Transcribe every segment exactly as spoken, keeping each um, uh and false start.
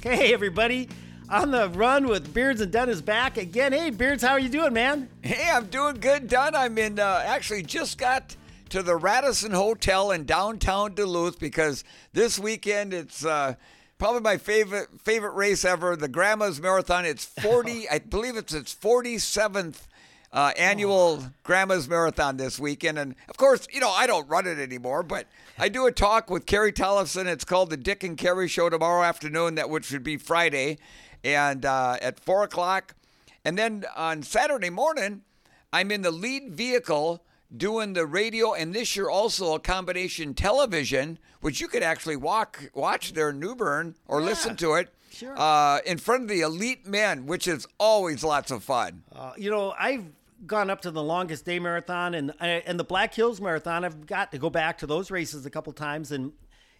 Hey, everybody. On the run with Beards and Dunn is back again. Hey, Beards, how are you doing, man? Hey, I'm doing good, Dunn. I'm in, uh, actually just got to the Radisson Hotel in downtown Duluth because this weekend it's uh, probably my favorite favorite race ever, the Grandma's Marathon. It's forty, I believe it's its forty-seventh Uh, annual oh. Grandma's Marathon this weekend. And, of course, you know, I don't run it anymore, but I do a talk with Carrie Tollefson. It's called the Dick and Carrie Show tomorrow afternoon, that which would be Friday, and uh, at four o'clock. And then on Saturday morning, I'm in the lead vehicle doing the radio, and this year also a combination television, which you could actually walk watch there in New Bern or yeah. listen to it. Sure. Uh, in front of the elite men, which is always lots of fun. Uh, you know, I've gone up to the Longest Day Marathon and and the Black Hills Marathon. I've got to go back to those races a couple times. And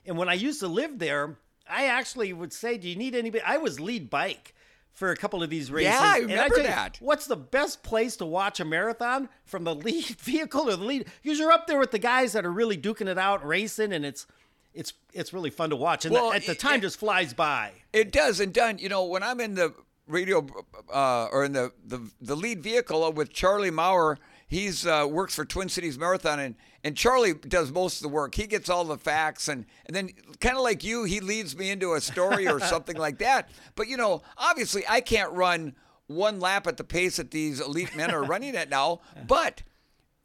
and when I used to live there, I actually would say, do you need anybody? I was lead bike for a couple of these races. Yeah, I remember and I tell you, that. What's the best place to watch a marathon? From the lead vehicle or the lead? Because you're up there with the guys that are really duking it out, racing, and it's It's it's really fun to watch, and well, the, at the time it, just flies by. It does, and done. You know, when I'm in the radio uh, or in the, the the lead vehicle with Charlie Maurer, he's uh, works for Twin Cities Marathon, and, and Charlie does most of the work. He gets all the facts, and and then kind of like you, he leads me into a story or something like that. But you know, obviously, I can't run one lap at the pace that these elite men are running at now, but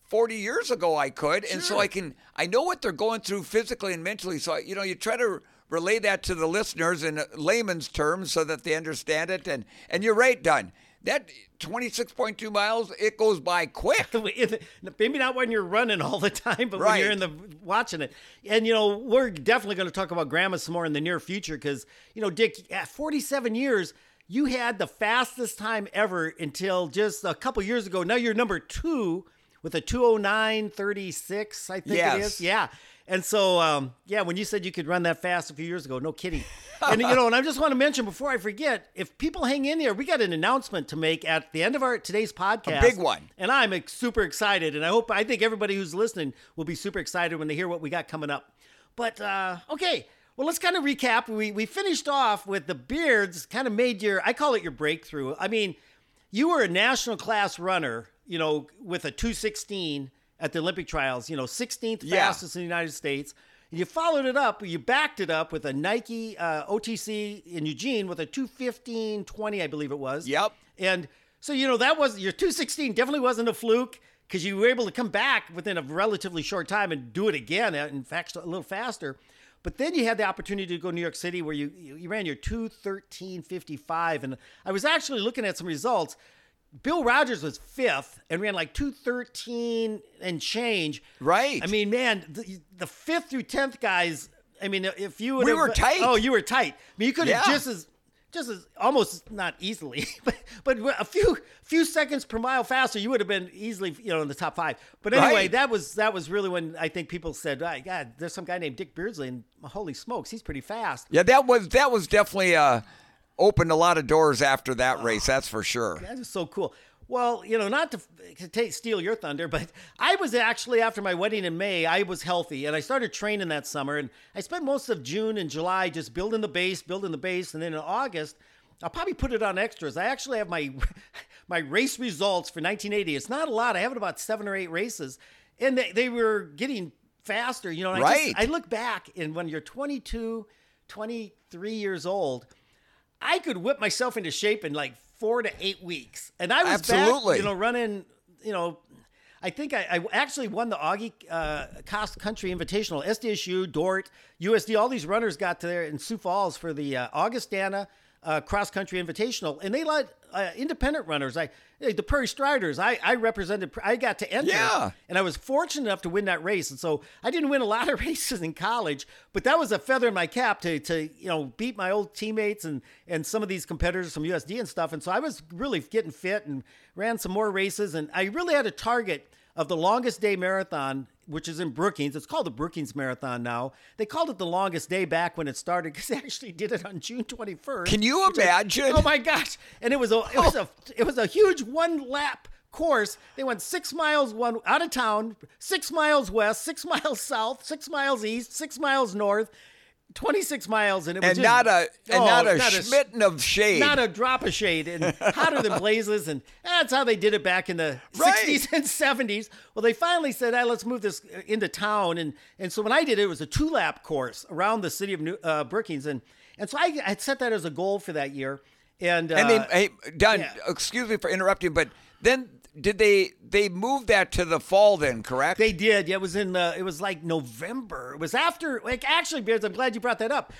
forty years ago I could, and sure. so I can, I know what they're going through physically and mentally. So, I, you know, you try to relay that to the listeners in layman's terms so that they understand it. And, and you're right, Dunn. That twenty-six point two miles, it goes by quick. Maybe not when you're running all the time, but right. when you're in the watching it. And, you know, we're definitely going to talk about Grandma some more in the near future because, you know, Dick, at forty-seven years, you had the fastest time ever until just a couple years ago. Now you're number two with a two oh nine thirty-six, I think yes. it is. Yeah. And so, um, yeah, when you said you could run that fast a few years ago, no kidding. And, you know, and I just want to mention before I forget, if people hang in here, we got an announcement to make at the end of our today's podcast. A big one. And I'm super excited. And I hope, I think everybody who's listening will be super excited when they hear what we got coming up. But, uh, okay, well, let's kind of recap. We, we finished off with the Beards kind of made your, I call it your breakthrough. I mean, you were a national class runner, you know, with a two sixteen at the Olympic trials, you know, sixteenth yeah. fastest in the United States. And you followed it up, you backed it up with a Nike uh, O T C in Eugene with a two fifteen twenty, I believe it was. Yep. And so, you know, that was your two sixteen definitely wasn't a fluke because you were able to come back within a relatively short time and do it again. In fact, a little faster. But then you had the opportunity to go to New York City where you, you ran your two thirteen fifty-five. And I was actually looking at some results. Bill Rodgers was fifth and ran like two thirteen and change. Right. I mean, man, the, the fifth through tenth guys, I mean, if you would We have, were tight. Oh, you were tight. I mean, you could have yeah. just as, just as, almost not easily, but, but a few few seconds per mile faster, you would have been easily, you know, in the top five. But anyway, right. that was that was really when I think people said, oh, God, there's some guy named Dick Beardsley, and holy smokes, he's pretty fast. Yeah, that was, that was definitely uh opened a lot of doors after that oh, race, that's for sure. That is so cool. Well, you know, not to, to t- steal your thunder, but I was actually, after my wedding in May, I was healthy, and I started training that summer, and I spent most of June and July just building the base, building the base, and then in August, I'll probably put it on extras. I actually have my my race results for nineteen eighty. It's not a lot. I have it about seven or eight races, and they, they were getting faster. You know, and right. I, just, I look back, and when you're twenty-two, twenty-three years old, I could whip myself into shape in like four to eight weeks. And I was Absolutely. back, you know, running, you know, I think I, I actually won the Augie uh, Cross Country Invitational, S D S U, Dort, U S D, all these runners got to there in Sioux Falls for the uh, Augustana uh, Cross Country Invitational. And they let uh, independent runners, I the Prairie Striders, I, I represented, I got to enter. Yeah. And I was fortunate enough to win that race. And so I didn't win a lot of races in college, but that was a feather in my cap to, to you know, beat my old teammates and, and some of these competitors from U S D and stuff. And so I was really getting fit and ran some more races. And I really had a target of the Longest Day Marathon, which is in Brookings. It's called the Brookings Marathon now. They called it the Longest Day back when it started because they actually did it on June twenty-first. Can you imagine? Was, oh my gosh! And it was a it was a it was a huge one lap course. They went six miles one out of town, six miles west, six miles south, six miles east, six miles north. twenty-six miles, and it was and just, not a and oh, not a not schmitten a, of shade, not a drop of shade, and hotter than blazes, and that's how they did it back in the right. sixties and seventies. Well, they finally said, hey, let's move this into town, and and so when I did it, it was a two lap course around the city of New, uh, Brookings, and and so I had set that as a goal for that year, and uh, and they, hey, Don, yeah. excuse me for interrupting, but then. Did they they move that to the fall then, correct? They did. Yeah, it was in uh, it was like November. It was after like actually, Beards, I'm glad you brought that up.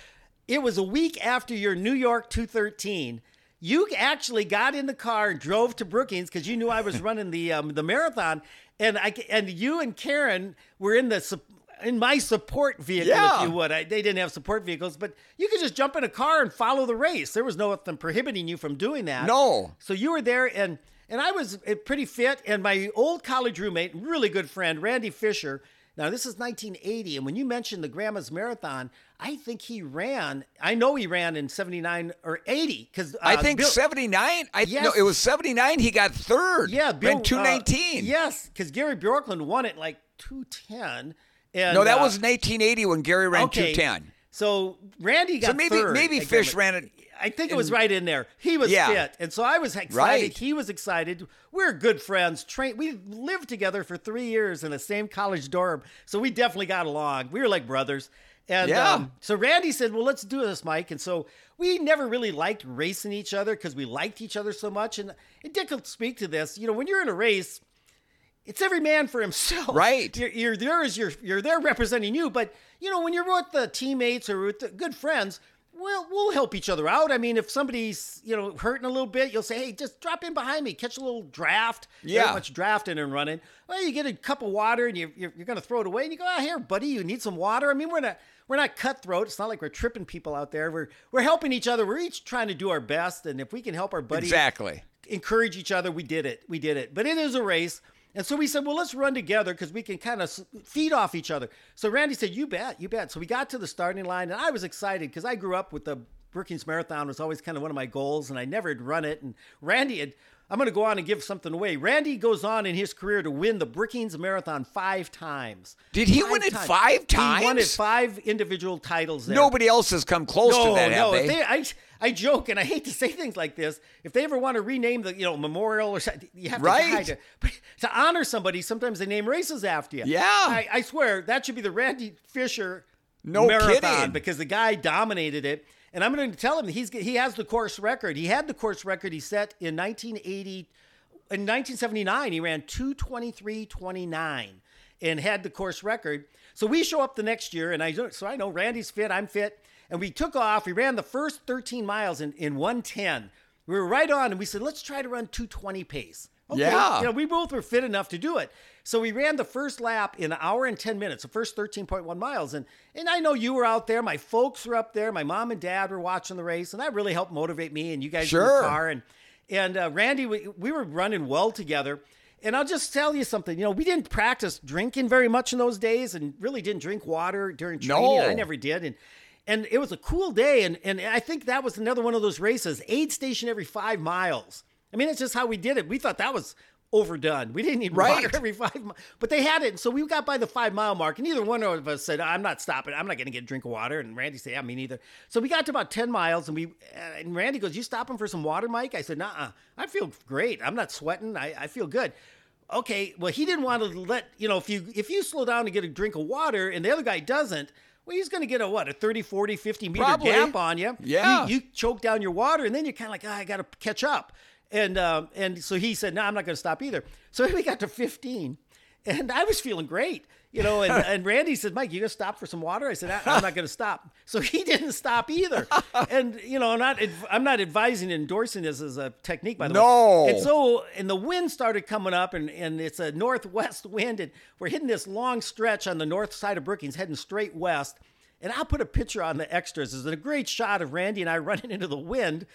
It was a week after your New York two thirteen. You actually got in the car and drove to Brookings because you knew I was running the um, the marathon, and I and you and Karen were in the in my support vehicle, yeah. if you would. I, they didn't have support vehicles, but you could just jump in a car and follow the race. There was nothing prohibiting you from doing that. No. So you were there and. And I was pretty fit, and my old college roommate, really good friend, Randy Fisher. Now, this is nineteen eighty, and when you mentioned the Grandma's Marathon, I think he ran. I know he ran in seventy-nine or eighty. Cause, uh, I think Bill, seventy-nine. I yes. No, it was seventy-nine. He got third. Yeah, Bill. Ran two nineteen. Uh, yes, because Gary Bjorklund won it like two ten. And, no, that uh, was nineteen eighty when Gary ran okay. two ten. So Randy got so maybe, third. Maybe maybe Fish ran it. I think it was right in there. He was yeah. fit. And so I was excited. Right. He was excited. We're good friends. Train. We lived together for three years in the same college dorm. So we definitely got along. We were like brothers. And yeah. um, so Randy said, well, let's do this, Mike. And so we never really liked racing each other because we liked each other so much. And, and Dick will speak to this. You know, when you're in a race, it's every man for himself. Right. You're, you're there as you're, you're there representing you. But, you know, when you're with the teammates or with the good friends, We'll, we'll help each other out. I mean, if somebody's, you know, hurting a little bit, you'll say, hey, just drop in behind me, catch a little draft. Yeah. There's not much drafting and running. Well, you get a cup of water and you, you're, you're going to throw it away and you go, oh, here, buddy, you need some water. I mean, we're not, we're not cutthroat. It's not like we're tripping people out there. We're, we're helping each other. We're each trying to do our best. And if we can help our buddy exactly. encourage each other, we did it. We did it. But it is a race. And so we said, well, let's run together because we can kind of feed off each other. So Randy said, you bet, you bet. So we got to the starting line, and I was excited because I grew up with the Brookings Marathon. It was always kind of one of my goals, and I never had run it. And Randy had, I'm going to go on and give something away. Randy goes on in his career to win the Brookings Marathon five times. Did he five win it times. five times? He won it five individual titles there. Nobody else has come close no, to that, no. have they? they I, I joke, and I hate to say things like this. If they ever want to rename the, you know, memorial or something, you have to right. die to, to honor somebody. Sometimes they name races after you. Yeah, I, I swear that should be the Randy Fisher no Marathon kidding. Because the guy dominated it. And I'm going to tell him he's he has the course record. He had the course record he set in nineteen eighty, in nineteen seventy-nine. He ran two twenty-three twenty-nine and had the course record. So we show up the next year, and I so I know Randy's fit, I'm fit. And we took off. We ran the first thirteen miles in, in one ten. We were right on, and we said, let's try to run two twenty pace. Okay. Yeah. You know, we both were fit enough to do it. So we ran the first lap in an hour and ten minutes, the first thirteen point one miles. And and I know you were out there. My folks were up there. My mom and dad were watching the race, and that really helped motivate me and you guys sure. in the car. And, and uh, Randy, we, we were running well together. And I'll just tell you something. You know, we didn't practice drinking very much in those days and really didn't drink water during training. No. I never did. And And it was a cool day, and, and I think that was another one of those races, aid station every five miles. I mean, it's just how we did it. We thought that was overdone. We didn't need right. water every five miles. But they had it, and so we got by the five-mile mark, and neither one of us said, I'm not stopping. I'm not going to get a drink of water. And Randy said, yeah, me neither. So we got to about ten miles, and we and Randy goes, you stopping for some water, Mike? I said, nah, I feel great. I'm not sweating. I, I feel good. Okay, well, he didn't want to let, you know, if you if you slow down to get a drink of water and the other guy doesn't, well, he's going to get a, what, a thirty, forty, fifty meter probably. Gap on you. Yeah. You, you choke down your water, and then you're kind of like, oh, I got to catch up. And um, and so he said, no, nah, I'm not going to stop either. So we got to fifteen, and I was feeling great. You know, and, and Randy said, Mike, you going to stop for some water? I said, I, I'm not going to stop. So he didn't stop either. And, you know, not I'm not advising and endorsing this as a technique, by the no. way. No. And so, and the wind started coming up, and, and it's a northwest wind, and we're hitting this long stretch on the north side of Brookings, heading straight west. And I'll put a picture on the extras. There's a great shot of Randy and I running into the wind.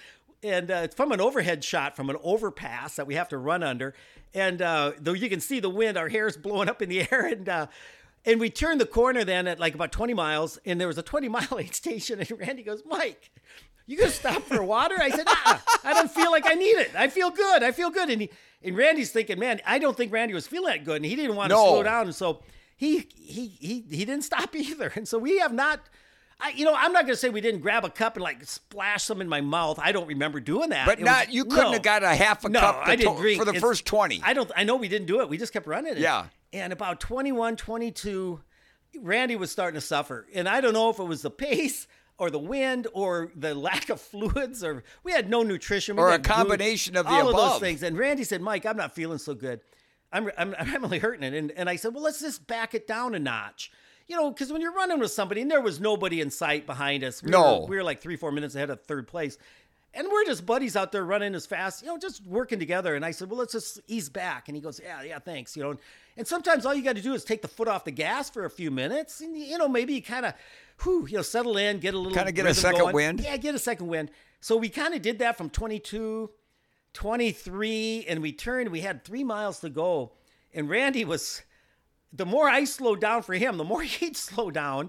And uh, it's from an overhead shot, from an overpass that we have to run under. And uh, though you can see the wind, our hair's blowing up in the air. And uh, and we turned the corner then at like about twenty miles. And there was a twenty mile aid station. And Randy goes, Mike, you going to stop for water? I said, ah, I don't feel like I need it. I feel good. I feel good. And, he, and Randy's thinking, man, I don't think Randy was feeling that good. And he didn't want to no. slow down. And so he, he, he, he didn't stop either. And so we have not... I, you know, I'm not going to say we didn't grab a cup and like splash them in my mouth. I don't remember doing that. But it not was, you couldn't no, have got a half a no, cup I didn't to, drink. for the it's, first twenty. I don't. I know we didn't do it. We just kept running it. Yeah. And about twenty-one, twenty-two, Randy was starting to suffer. And I don't know if it was the pace or the wind or the lack of fluids, or we had no nutrition. We or a combination food, of the all above. All of those things. And Randy said, Mike, I'm not feeling so good. I'm I'm, I'm really hurting it. And, and I said, well, let's just back it down a notch. You know, because when you're running with somebody and there was nobody in sight behind us, we no, were, we were like three, four minutes ahead of third place, and we're just buddies out there running as fast, you know, just working together. And I said, well, let's just ease back. And he goes, yeah, yeah, thanks. You know, and, and sometimes all you got to do is take the foot off the gas for a few minutes, and you know, maybe you kind of, whew, you know, settle in, get a little, kind of get a second going. wind. Yeah, get a second wind. So we kind of did that from twenty-two, twenty-three, and we turned. We had three miles to go, and Randy was. The more I slowed down for him, the more he'd slow down.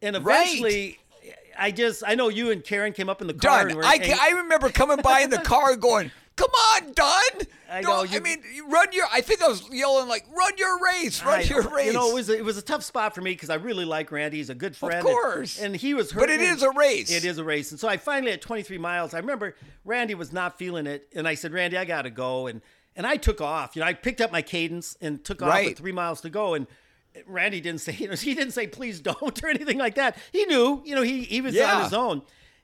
And eventually, right. I just, I know you and Karen came up in the car. Don, and I, and I remember coming by in the car going, come on, Don. I know. No, you, I mean, run your, I think I was yelling like, run your race, run I, your race. You know, it was, a, it was a tough spot for me because I really like Randy. He's a good friend. Of course. And, and he was hurting. But it is a race. It is a race. And so I finally, at twenty-three miles, I remember Randy was not feeling it. And I said, Randy, I got to go. And And I took off, you know, I picked up my cadence and took off right. with three miles to go. And Randy didn't say, you know, he didn't say, please don't or anything like that. He knew, you know, he, he was yeah. on his own.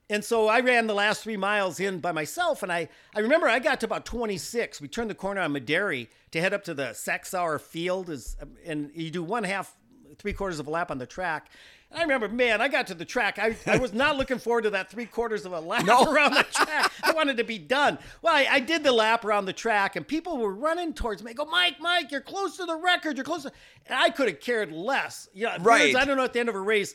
And so I ran the last three miles in by myself. And I, I remember I got to about twenty-six. We turned the corner on Maderi to head up to the Saxauer Field is, and you do one half, three quarters of a lap on the track. I remember, man, I got to the track. I, I was not looking forward to that three quarters of a lap no. around the track. I wanted to be done. Well, I, I did the lap around the track, and people were running towards me. I go, Mike, Mike, you're close to the record. You're close to... And I could have cared less. You know, right. I don't know, at the end of a race,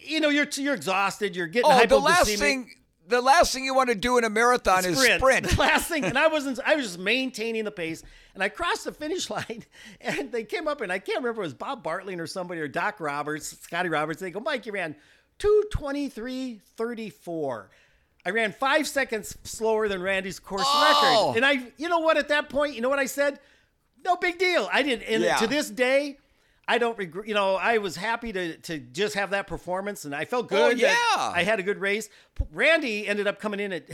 you know, you're you're exhausted. You're getting hypoglycemic. Oh, the last thing... The last thing you want to do in a marathon sprint. is sprint. The last thing, and I wasn't. I was just maintaining the pace, and I crossed the finish line, and they came up, and I can't remember if it was Bob Bartling or somebody or Doc Roberts, Scotty Roberts. They go, Mike, you ran two twenty-three thirty-four. I ran five seconds slower than Randy's course oh. record, and I, you know what, at that point, you know what I said? No big deal. I didn't, and yeah. to this day. I don't regret, you know, I was happy to to just have that performance, and I felt good. Oh, yeah. That I had a good race. Randy ended up coming in at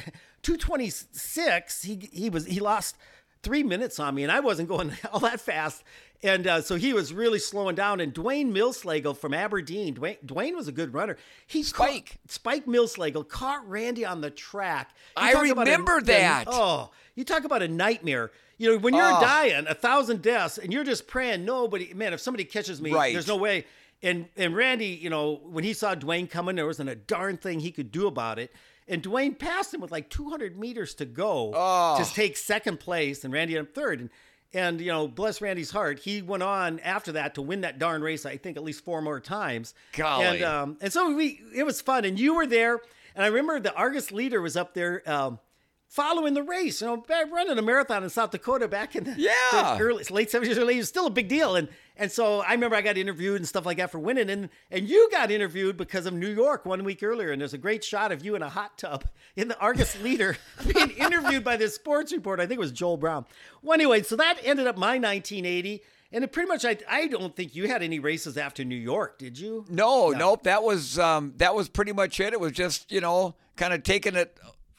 two twenty-six. He he was he lost three minutes on me, and I wasn't going all that fast. And uh, so he was really slowing down. And Dwayne Millslagle from Aberdeen, Dwayne, Dwayne was a good runner. He Spike. Caught, Spike Millslagle caught Randy on the track. You I remember a, that. A, oh, you talk about a nightmare. You know, when you're oh. dying, a thousand deaths, and you're just praying, nobody, man, if somebody catches me, right. there's no way. And and Randy, you know, when he saw Dwayne coming, there wasn't a darn thing he could do about it. And Dwayne passed him with like two hundred meters to go oh. to take second place, and Randy ended up third. And, and, you know, bless Randy's heart, he went on after that to win that darn race, I think, at least four more times. Golly. And, um, and so we it was fun. And you were there. And I remember the Argus Leader was up there um, following the race, you know, back running a marathon in South Dakota back in the, yeah. the early, late seventies, early eighties, it was still a big deal. And and so I remember I got interviewed and stuff like that for winning. And and you got interviewed because of New York one week earlier. And there's a great shot of you in a hot tub in the Argus Leader being interviewed by this sports reporter. I think it was Joel Brown. Well, anyway, so that ended up my nineteen eighty. And it pretty much, I I don't think you had any races after New York, did you? No, no. nope. That was, um, that was pretty much it. It was just, you know, kind of taking it...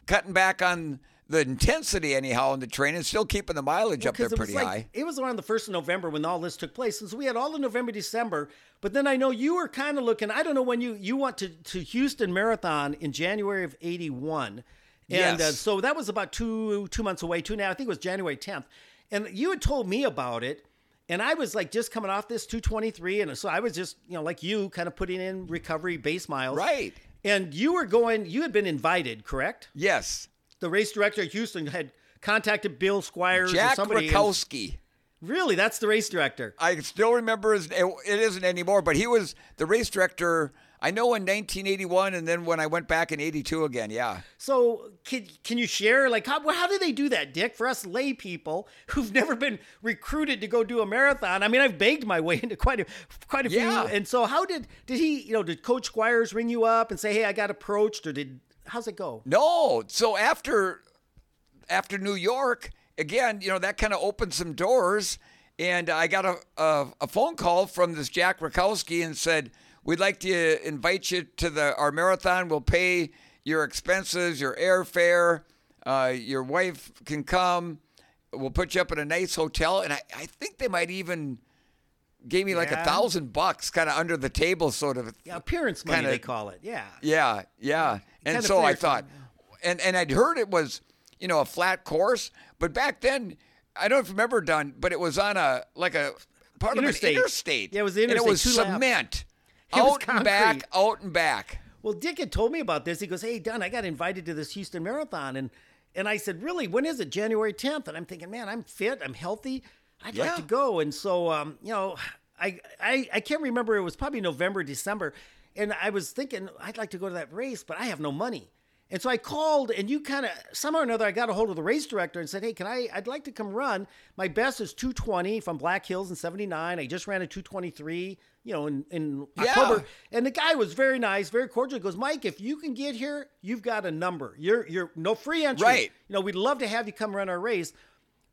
cutting back on the intensity anyhow in the train and still keeping the mileage well, up there pretty like, high. It was around the first of November when all this took place. And so we had all the November, December, but then I know you were kind of looking, I don't know when you, you went to, to Houston Marathon in January of eighty-one. And yes. uh, so that was about two, two months away, two now, I think it was January tenth. And you had told me about it. And I was like just coming off this two twenty-three. And so I was just, you know, like you kind of putting in recovery base miles. Right. And you were going, you had been invited, correct? Yes. The race director at Houston had contacted Bill Squires Jack or somebody. Jack Rakowski. Really? That's the race director? I still remember his name. It isn't anymore, but he was the race director, I know, in nineteen eighty-one, and then when I went back in eighty-two again, yeah. So can can you share, like, how, how do they do that, Dick? For us lay people who've never been recruited to go do a marathon, I mean, I've begged my way into quite a quite a yeah. few. And so how did, did he, you know, did Coach Squires ring you up and say, hey, I got approached, or did, how's it go? No, so after after New York, again, you know, that kind of opened some doors, and I got a, a, a phone call from this Jack Rakowski and said, We'd like to invite you to the our marathon. We'll pay your expenses, your airfare. Uh, your wife can come. We'll put you up in a nice hotel. And I, I think they might even gave me yeah. like a thousand bucks kind of under the table sort of. Yeah, appearance kinda, money, they call it. Yeah. Yeah, yeah. And so I thought, and, and I'd heard it was, you know, a flat course. But back then, I don't remember, Don, but it was on a, like a part interstate. of an interstate. Yeah, it was the interstate. And it was cement. It out was and back, out and back. Well, Dick had told me about this. He goes, hey, Don, I got invited to this Houston Marathon. And And I said, really, when is it? January tenth. And I'm thinking, man, I'm fit. I'm healthy. I'd yeah. like to go. And so, um, you know, I, I I can't remember. It was probably November, December. And I was thinking, I'd like to go to that race, but I have no money. And so I called, and you kind of, somehow or another, I got a hold of the race director and said, hey, can I, I'd like to come run. My best is two twenty from Black Hills in seventy-nine. I just ran a two twenty-three, you know, in, in yeah. October. And the guy was very nice, very cordial. He goes, Mike, if you can get here, you've got a number. You're, you're no free entry. Right. You know, we'd love to have you come run our race.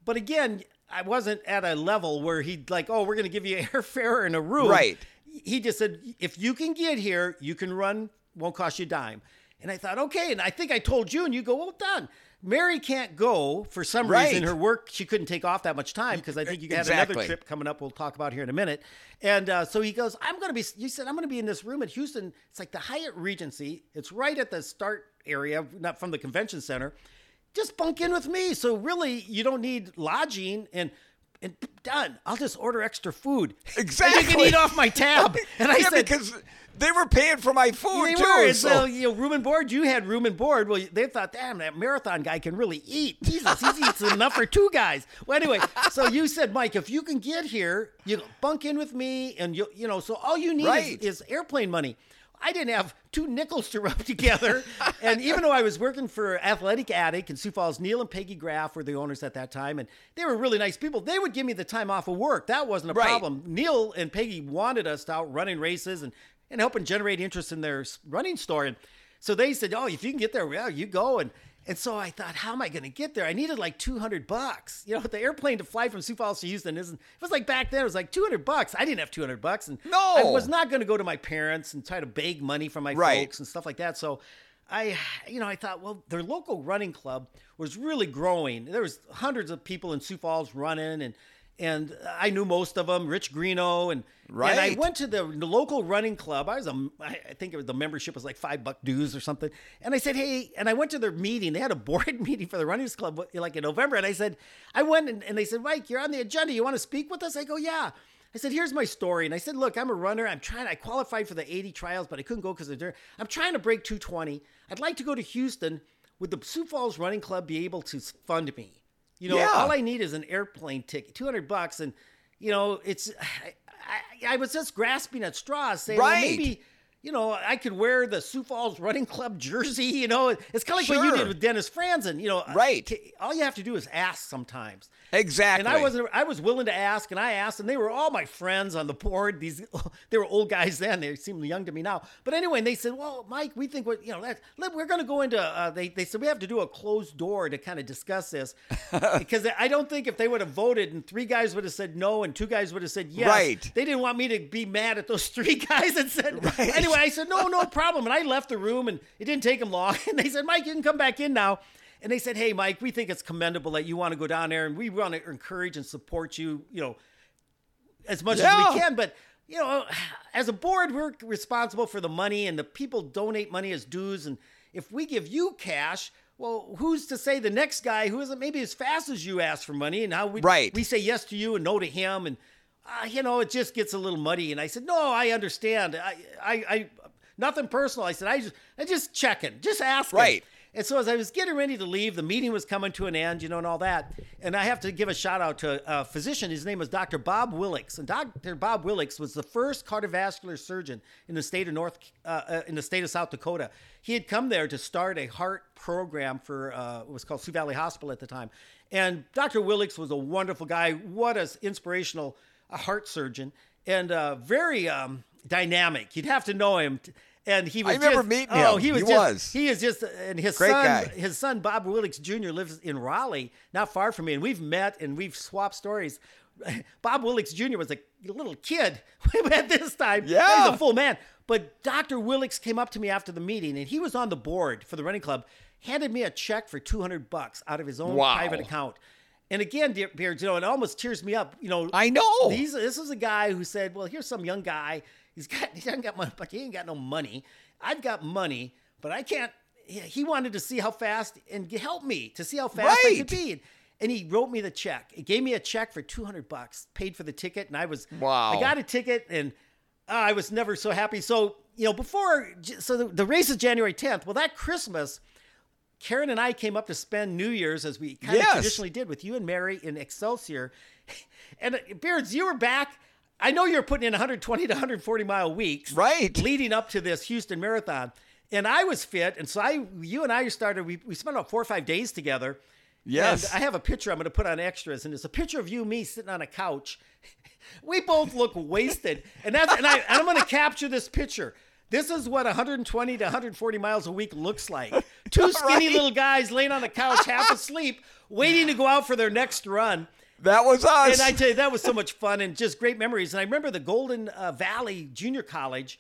But again, I wasn't at a level where he'd like, oh, we're going to give you airfare and a room. Right. He just said, if you can get here, you can run, won't cost you a dime. And I thought, okay. And I think I told you, and you go, well, done. Mary can't go for some right. reason. Her work, she couldn't take off that much time because I think you had exactly. another trip coming up we'll talk about here in a minute. And uh, so he goes, I'm going to be, you said, I'm going to be in this room at Houston. It's like the Hyatt Regency. It's right at the start area, not from the convention center. Just bunk in with me. So really, you don't need lodging and and done. I'll just order extra food. Exactly. And you can eat off my tab. And I yeah, said, because they were paying for my food they too. Were. And so, so you know, room and board. You had room and board. Well, they thought, damn, that marathon guy can really eat. Jesus, he eats enough for two guys. Well, anyway, so you said, Mike, if you can get here, you bunk in with me, and you you know, so all you need right. is, is airplane money. I didn't have two nickels to rub together. And even though I was working for Athletic Attic in Sioux Falls, Neil and Peggy Graff were the owners at that time. And they were really nice people. They would give me the time off of work. That wasn't a right. problem. Neil and Peggy wanted us out running races and, and helping generate interest in their running store. And so they said, oh, if you can get there, well, you go. And, and so I thought, how am I going to get there? I needed like two hundred bucks. You know, the airplane to fly from Sioux Falls to Houston isn't, it was like back then, it was like two hundred bucks. I didn't have two hundred bucks. And no. I was not going to go to my parents and try to beg money from my right. folks and stuff like that. So I, you know, I thought, well, their local running club was really growing. There was hundreds of people in Sioux Falls running and, and I knew most of them, Rich Greeno. And, right. and I went to the local running club. I was, a, I think it was, the membership was like five buck dues or something. And I said, hey, and I went to their meeting. They had a board meeting for the runners club like in November. And I said, I went and, and they said, Mike, you're on the agenda. You want to speak with us? I go, yeah. I said, here's my story. And I said, look, I'm a runner. I'm trying, I qualified for the eighty trials, but I couldn't go because of dirt. I'm trying to break two twenty. I'd like to go to Houston. Would the Sioux Falls Running Club be able to fund me? You know, yeah. all I need is an airplane ticket, two hundred bucks. And, you know, it's, I, I, I was just grasping at straws saying, right. well, maybe, you know, I could wear the Sioux Falls Running Club jersey. You know, it's kind of like sure. what you did with Dennis Franzen, you know, right. all you have to do is ask sometimes. Exactly. And I wasn't, I was willing to ask and I asked and they were all my friends on the board. These, they were old guys then. They seem young to me now, but anyway, and they said, well, Mike, we think what, you know, that we're going to go into, uh, they, they said, we have to do a closed door to kind of discuss this because I don't think if they would have voted and three guys would have said no, and two guys would have said yes, right. they didn't want me to be mad at those three guys that said, right. Anyway, I said, no, no problem. And I left the room and it didn't take them long. And they said, Mike, you can come back in now. And they said, hey, Mike, we think it's commendable that you want to go down there and we want to encourage and support you, you know, as much yeah. as we can. But, you know, as a board, we're responsible for the money and the people donate money as dues. And if we give you cash, well, who's to say the next guy who isn't maybe as fast as you asked for money and how we, right. we say yes to you and no to him and, Uh, you know, it just gets a little muddy. And I said, no, I understand. I, I, I nothing personal. I said, I just, I just checking, just asking. Right. And so as I was getting ready to leave, the meeting was coming to an end, you know, and all that. And I have to give a shout out to a physician. His name was Doctor Bob Willicks. And Doctor Bob Willicks was the first cardiovascular surgeon in the state of North, uh, in the state of South Dakota. He had come there to start a heart program for uh, it was called Sioux Valley Hospital at the time. And Doctor Willicks was a wonderful guy. What an inspirational a heart surgeon, and uh, very um, dynamic. You'd have to know him. T- and he was I remember just, meeting him. Oh, he was, he, just, was. he is just, and his Great son, guy. his son, Bob Willicks Junior lives in Raleigh, not far from me. And we've met and we've swapped stories. Bob Willicks Junior was a little kid at this time. Yeah. He's a full man. But Doctor Willicks came up to me after the meeting, and he was on the board for the running club, handed me a check for two hundred bucks out of his own wow. private account. And again, dear Beards, you know, it almost tears me up. You know, I know. These, this is a guy who said, well, here's some young guy. He's got, he hasn't got money, but he ain't got no money. I've got money, but I can't. He wanted to see how fast and help me to see how fast right. I could be. And he wrote me the check. It gave me a check for two hundred bucks, paid for the ticket. And I was, wow. I got a ticket and uh, I was never so happy. So, you know, before, so the, the race is January tenth. Well, that Christmas, Karen and I came up to spend New Year's as we kind yes. of traditionally did with you and Mary in Excelsior. And Beards, you were back. I know you were putting in one hundred twenty to one hundred forty mile weeks. Right. Leading up to this Houston Marathon. And I was fit. And so I, you and I started, we, we spent about four or five days together. Yes. And I have a picture I'm going to put on extras. And it's a picture of you and me sitting on a couch. We both look wasted. And that's, and I, and I'm going to capture this picture. This is what one hundred twenty to one hundred forty miles a week looks like. Two skinny right. little guys laying on a couch, half asleep, waiting to go out for their next run. That was us. And I tell you, that was so much fun and just great memories. And I remember the Golden uh, Valley Junior College,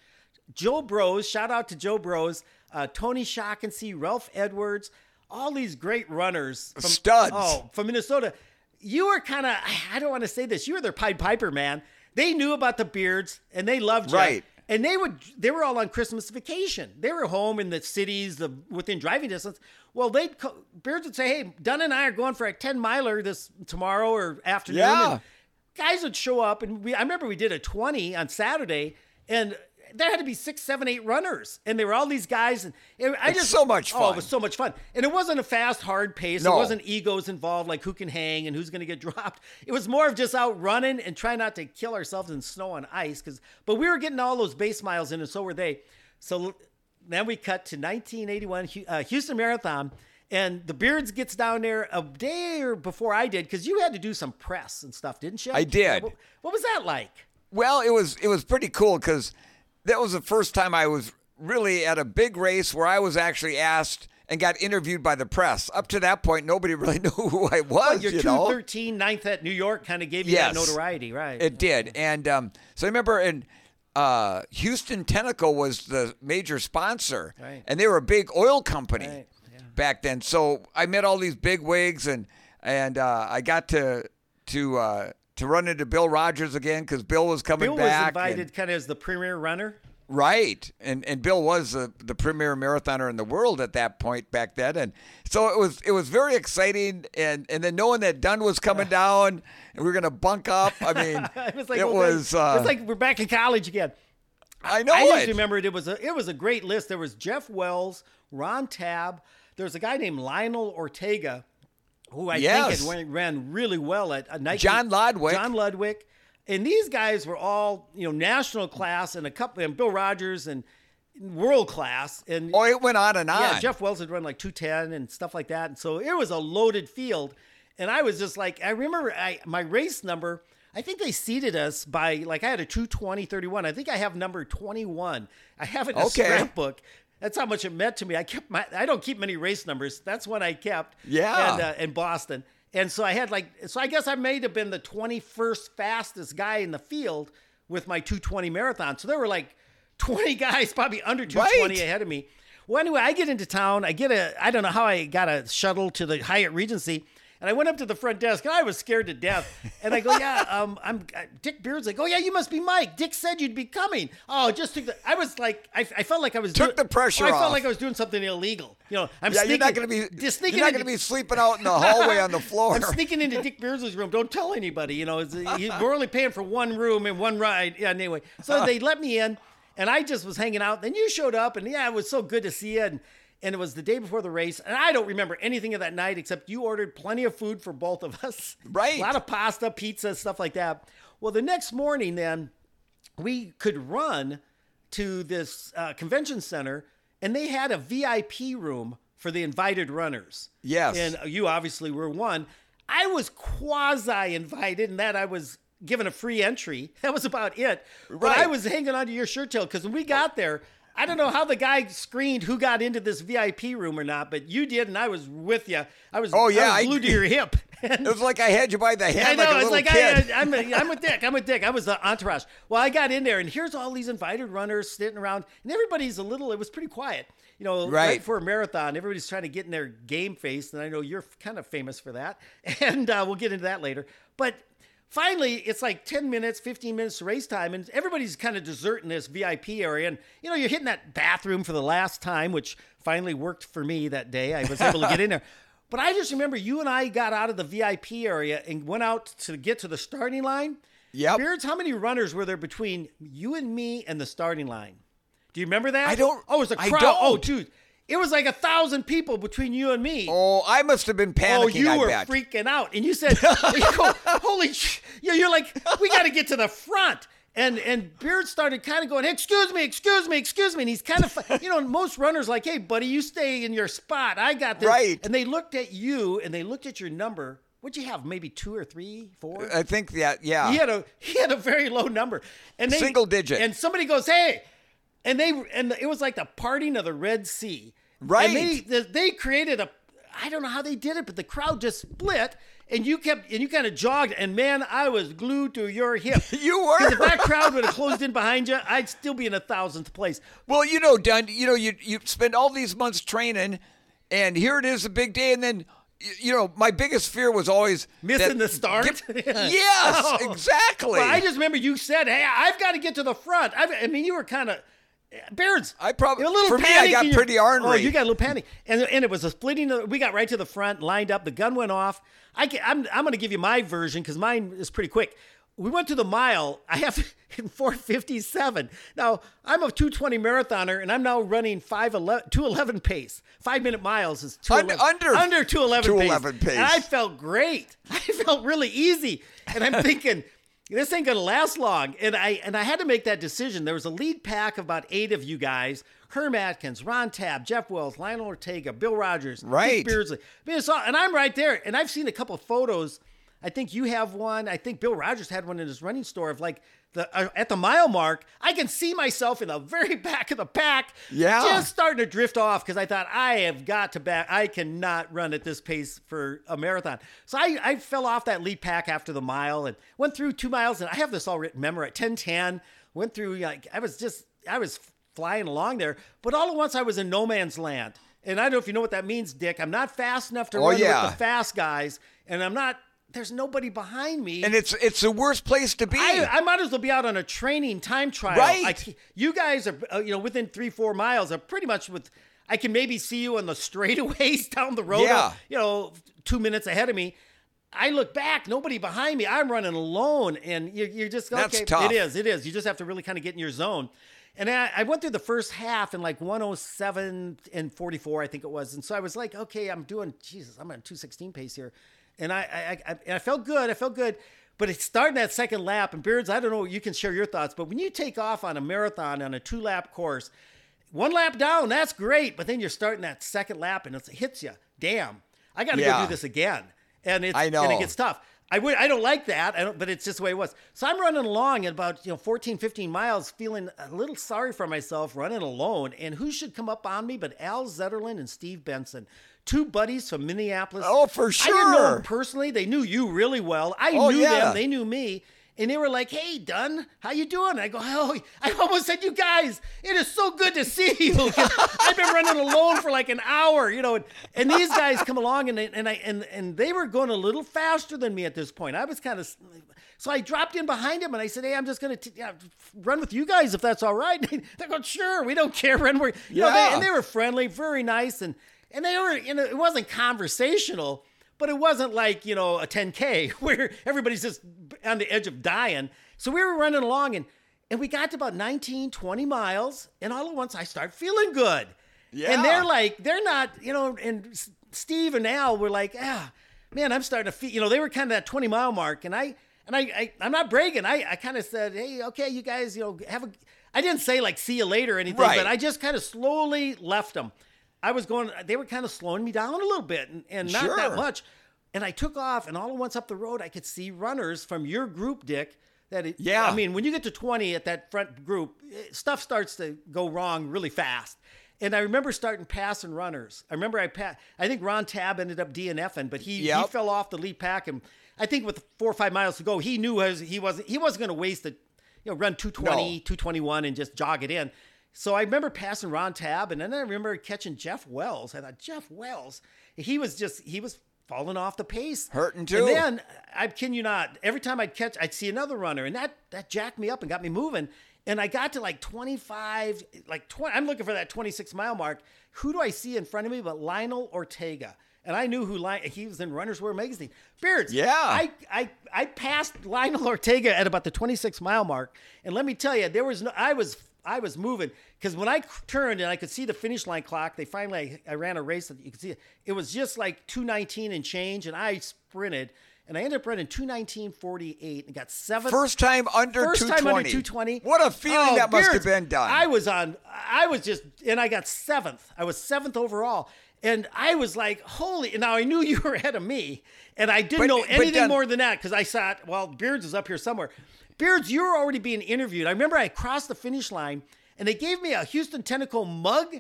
Joe Bros, shout out to Joe Bros, uh, Tony Shockensee, Ralph Edwards, all these great runners. From, Studs. Oh, from Minnesota. You were kind of, I don't want to say this, you were their Pied Piper, man. They knew about the Beards and they loved you. Right. And they would, they were all on Christmas vacation. They were home in the cities of, within driving distance. Well, they'd, Beards would say, hey, Dunn and I are going for a ten miler this tomorrow or afternoon. Yeah. And guys would show up. And we, I remember we did a twenty on Saturday and there had to be six, seven, eight runners. And they were all these guys. And it, I it's just, so much fun. Oh, it was so much fun. And it wasn't a fast, hard pace. No. It wasn't egos involved, like who can hang and who's going to get dropped. It was more of just out running and trying not to kill ourselves in snow and ice. Cause, but we were getting all those base miles in and so were they. So then we cut to nineteen eighty-one uh, Houston Marathon. And the Beards gets down there a day or before I did. Cause you had to do some press and stuff, didn't you? I did. What, what was that like? Well, it was, it was pretty cool. Cause that was the first time I was really at a big race where I was actually asked and got interviewed by the press. Up to that point, nobody really knew who I was. Well, your you two thirteen ninth at New York kind of gave you yes, that notoriety, right? It did. And um, so I remember in uh, Houston, Tenneco was the major sponsor, right. and they were a big oil company right. yeah. back then. So I met all these big wigs, and and uh, I got to to. Uh, to run into Bill Rodgers again because Bill was coming Bill back. Bill was invited kind of as the premier runner. Right. And and Bill was the, the premier marathoner in the world at that point back then. And so it was it was very exciting. And, and then knowing that Dunn was coming down and we were going to bunk up. I mean, it was like, it well, was, uh, it's like we're back in college again. I know I it. I just remembered it was, a, it was a great list. There was Jeff Wells, Ron Tabb. There was a guy named Lionel Ortega, who I yes. think had ran really well at Nike. John Ludwig. John Ludwig. And these guys were all, you know, national class and a couple, and Bill Rodgers and world class. And oh, it went on and on. Yeah, Jeff Wells had run like two ten and stuff like that. And so it was a loaded field. And I was just like, I remember I, my race number, I think they seeded us by, like I had a two twenty thirty-one. I think I have number twenty-one. I have it in okay. a scrapbook. That's how much it meant to me. I kept my, I don't keep many race numbers. That's one I kept. Yeah. And, uh, in Boston. And so I had like, so I guess I may have been the twenty-first fastest guy in the field with my two twenty marathon. So there were like twenty guys, probably under two twenty right. ahead of me. Well, anyway, I get into town. I get a, I don't know how I got a shuttle to the Hyatt Regency. And I went up to the front desk and I was scared to death. And I go, yeah, um, I'm uh, Dick Beards. Like, oh yeah, you must be Mike. Dick said you'd be coming. Oh, just took the, I was like, I, I felt like I was took doing, the pressure. Oh, I off. felt like I was doing something illegal. You know, I'm yeah, sneaking, you're not going to be, you're not going to be sleeping out in the hallway on the floor. I'm sneaking into Dick Beards' room. Don't tell anybody. You know, it's, we're only paying for one room and one ride. Yeah, anyway, so they let me in, and I just was hanging out. Then you showed up, and yeah, it was so good to see you. And, And it was the day before the race. And I don't remember anything of that night, except you ordered plenty of food for both of us. Right. A lot of pasta, pizza, stuff like that. Well, the next morning then, we could run to this uh, convention center, and they had a V I P room for the invited runners. Yes. And you obviously were one. I was quasi-invited in that I was given a free entry. That was about it. Right. But I was hanging onto your shirt tail, because when we got there, I don't know how the guy screened who got into this V I P room or not, but you did, and I was with you. I was, oh, yeah, I was glued I, to your hip. It was like I had you by the hand. I know. Like a it's like kid. I, I'm, a, I'm with Dick. I'm with Dick. I was the entourage. Well, I got in there, and here's all these invited runners sitting around, and everybody's a little. It was pretty quiet, you know, right, right for a marathon. Everybody's trying to get in their game face, and I know you're kind of famous for that, and uh, we'll get into that later. But finally, it's like ten minutes, fifteen minutes to race time, and everybody's kind of deserting this V I P area. And, you know, you're hitting that bathroom for the last time, which finally worked for me that day. I was able to get in there. But I just remember you and I got out of the V I P area and went out to get to the starting line. Yeah. Beards, how many runners were there between you and me and the starting line? Do you remember that? I don't. Oh, it was a crowd. I don't. Oh, dude. It was like a thousand people between you and me. Oh, I must have been panicking. Oh, you I were bet. freaking out, and you said, you go, "Holy shit!" You're like, "We got to get to the front." And and Beard started kind of going, hey, "Excuse me, excuse me, excuse me." And he's kind of, you know, most runners like, "Hey, buddy, you stay in your spot. I got this." Right. And they looked at you, and they looked at your number. What'd you have? Maybe two or three, four? I think that, yeah. He had a he had a very low number, and they, single digit. And somebody goes, "Hey." And they and it was like the parting of the Red Sea. Right. And they they created a, I don't know how they did it, but the crowd just split, and you kept and you kind of jogged, and man, I was glued to your hip. You were. Because if that crowd would have closed in behind you, I'd still be in a thousandth place. Well, you know, Dunn, you know, you you spend all these months training, and here it is, a big day, and then, you know, my biggest fear was always missing the start. Get, yes, oh. exactly. Well, I just remember you said, "Hey, I've got to get to the front." I've, I mean, you were kind of. Beards, I probably a little for me. I got your, pretty ornery. Oh, you got a little panic, and and it was a splitting. We got right to the front, lined up. The gun went off. I can, I'm I'm going to give you my version because mine is pretty quick. We went to the mile. I have in four fifty-seven. Now I'm a two twenty marathoner, and I'm now running five eleven, two eleven pace. Five minute miles is two eleven, under under two eleven pace. pace. And I felt great. I felt really easy, and I'm thinking. This ain't gonna last long, and I and I had to make that decision. There was a lead pack of about eight of you guys: Herm Atkins, Ron Tabb, Jeff Wells, Lionel Ortega, Bill Rodgers, right? Beardsley. And I'm right there, and I've seen a couple of photos. I think you have one. I think Bill Rodgers had one in his running store of like the uh, at the mile mark. I can see myself in the very back of the pack, yeah, just starting to drift off because I thought I have got to back. I cannot run at this pace for a marathon. So I, I fell off that lead pack after the mile and went through two miles. And I have this all written memory at ten ten. Went through like I was just I was flying along there, but all at once I was in no man's land. And I don't know if you know what that means, Dick. I'm not fast enough to oh, run yeah. with the fast guys, and I'm not. There's nobody behind me. And it's it's the worst place to be. I, I might as well be out on a training time trial. Right. I, you guys are, you know, within three, four miles. I'm pretty much with, I can maybe see you on the straightaways down the road. Yeah. Or, you know, two minutes ahead of me. I look back, nobody behind me. I'm running alone. And you're, you're just, That's okay. Tough. It is, it is. You just have to really kind of get in your zone. And I, I went through the first half in like one oh seven and forty-four, I think it was. And so I was like, okay, I'm doing, Jesus, I'm on two sixteen pace here. And I I, I and I felt good. I felt good. But it's starting that second lap. And Beards, I don't know, you can share your thoughts. But when you take off on a marathon on a two-lap course, one lap down, that's great. But then you're starting that second lap, and it hits you. Damn, I got to yeah. go do this again. And it's, I know. And it gets tough. I, would, I don't like that, I don't, but it's just the way it was. So I'm running along at about, you know, fourteen, fifteen miles, feeling a little sorry for myself, running alone. And who should come up on me but Al Zetterland and Steve Benson, two buddies from Minneapolis. Oh, for sure. I didn't know them personally. They knew you really well. I oh, knew yeah. them. They knew me. And they were like, hey, Dunn, how you doing? I go, oh, I almost said, you guys, it is so good to see you. I've been running alone for like an hour, you know. And, and these guys come along, and they, and, I, and and they were going a little faster than me at this point. I was kind of, so I dropped in behind him, and I said, hey, I'm just going to yeah, run with you guys if that's all right. And they go, sure, we don't care. And, we're, you yeah. know, they, and they were friendly, very nice. And, and they were, you know, it wasn't conversational. But it wasn't like, you know, a ten K where everybody's just on the edge of dying. So we were running along, and, and we got to about nineteen, twenty miles. And all at once, I start feeling good. Yeah. And they're like, they're not, you know, and Steve and Al were like, ah, man, I'm starting to feel, you know, they were kind of that twenty mile mark. And I, and I, I I'm not bragging. I, I kind of said, hey, okay, you guys, you know, have a, I didn't say like, see you later or anything, right. But I just kind of slowly left them. I was going, they were kind of slowing me down a little bit and, and not sure. that much. And I took off, and all at once up the road, I could see runners from your group, Dick. That it, yeah. I mean, when you get to twenty at that front group, stuff starts to go wrong really fast. And I remember starting passing runners. I remember I pa- I think Ron Tabb ended up DNFing, but he, yep. he fell off the lead pack. And I think with four or five miles to go, he knew as he wasn't he wasn't going to waste the, you know, run two twenty, no. two twenty-one and just jog it in. So I remember passing Ron Tabb, and then I remember catching Jeff Wells. I thought, Jeff Wells, he was just, he was falling off the pace. Hurting too. And then, I kid you not, every time I'd catch, I'd see another runner, and that that jacked me up and got me moving. And I got to like twenty-five, like twenty, I'm looking for that twenty-six mile mark. Who do I see in front of me but Lionel Ortega? And I knew who Lion, he was in Runner's Wear magazine. Beards. Yeah. I, I I passed Lionel Ortega at about the twenty-six mile mark. And let me tell you, there was no, I was I was moving, because when I turned and I could see the finish line clock, they finally, I, I ran a race that you could see it. It was just like two nineteen and change, and I sprinted. And I ended up running two nineteen forty-eight and got seventh. First time under First two twenty. First time under two twenty. What a feeling oh, that must Beards. have been done. I was on, I was just, and I got seventh. I was seventh overall. And I was like, holy, now I knew you were ahead of me. And I didn't but, know anything then, more than that, because I saw it, well, Beards is up here somewhere. Beards, you were already being interviewed. I remember I crossed the finish line, and they gave me a Houston Tenneco mug,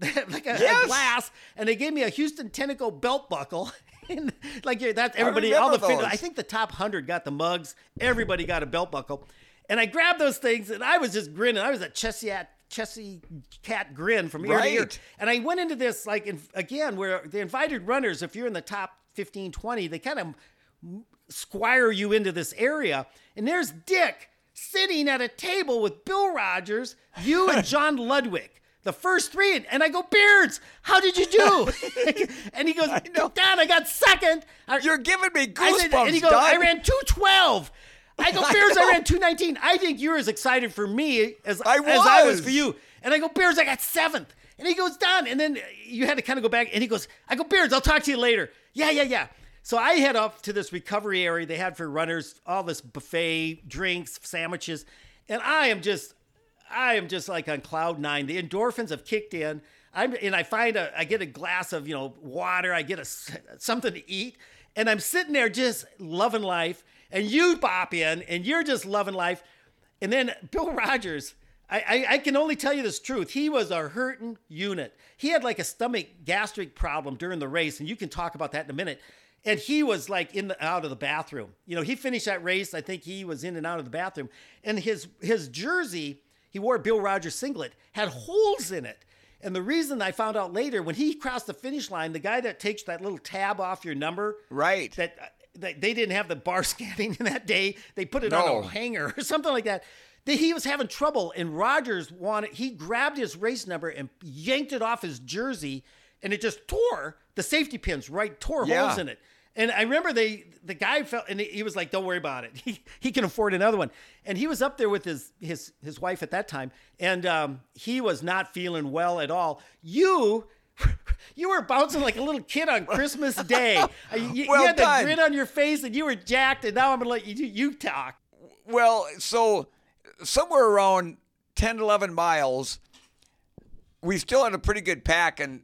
like a, yes. a glass, and they gave me a Houston Tenneco belt buckle. And like that's everybody, all the finish, I think the top one hundred got the mugs. Everybody got a belt buckle. And I grabbed those things, and I was just grinning. I was a chessy at. Chessy cat grin from ear right. to ear. And I went into this, like, in, again, where the invited runners, if you're in the top fifteen, twenty, they kind of squire you into this area. And there's Dick sitting at a table with Bill Rodgers, you and John Ludwig, the first three. And, and I go, Beards, how did you do? And he goes, I know. Dad, I got second. You're giving me goosebumps, I said, and he goes, Dad. I ran two twelve. I go, Beards, I, I ran two nineteen. I think you're as excited for me as I was, as I was for you. And I go, Beards, I got seventh. And he goes, Don. And then you had to kind of go back. And he goes, I go, Beards, I'll talk to you later. Yeah, yeah, yeah. So I head up to this recovery area they had for runners, all this buffet, drinks, sandwiches. And I am just, I am just like on cloud nine. The endorphins have kicked in. I'm, and I find a, I get a glass of, you know, water. I get a, something to eat. And I'm sitting there just loving life. And you pop in, and you're just loving life. And then Bill Rodgers, I, I, I can only tell you this truth. He was a hurting unit. He had like a stomach gastric problem during the race, and you can talk about that in a minute. And he was like in the out of the bathroom. You know, he finished that race. I think he was in and out of the bathroom. And his his jersey, he wore a Bill Rodgers singlet, had holes in it. And the reason I found out later, when he crossed the finish line, the guy that takes that little tab off your number, right? That. They didn't have the bar scanning in that day. They put it no. on a hanger or something like that. He was having trouble, and Rodgers wanted, he grabbed his race number and yanked it off his jersey, and it just tore the safety pins, right? Tore yeah. holes in it. And I remember they, the guy felt, and he was like, don't worry about it. He he can afford another one. And he was up there with his his his wife at that time, and um, he was not feeling well at all. You... You were bouncing like a little kid on Christmas Day. You, well you had that grin on your face, and you were jacked, and now I'm going to let you, you talk. Well, so somewhere around ten, eleven miles, we still had a pretty good pack, and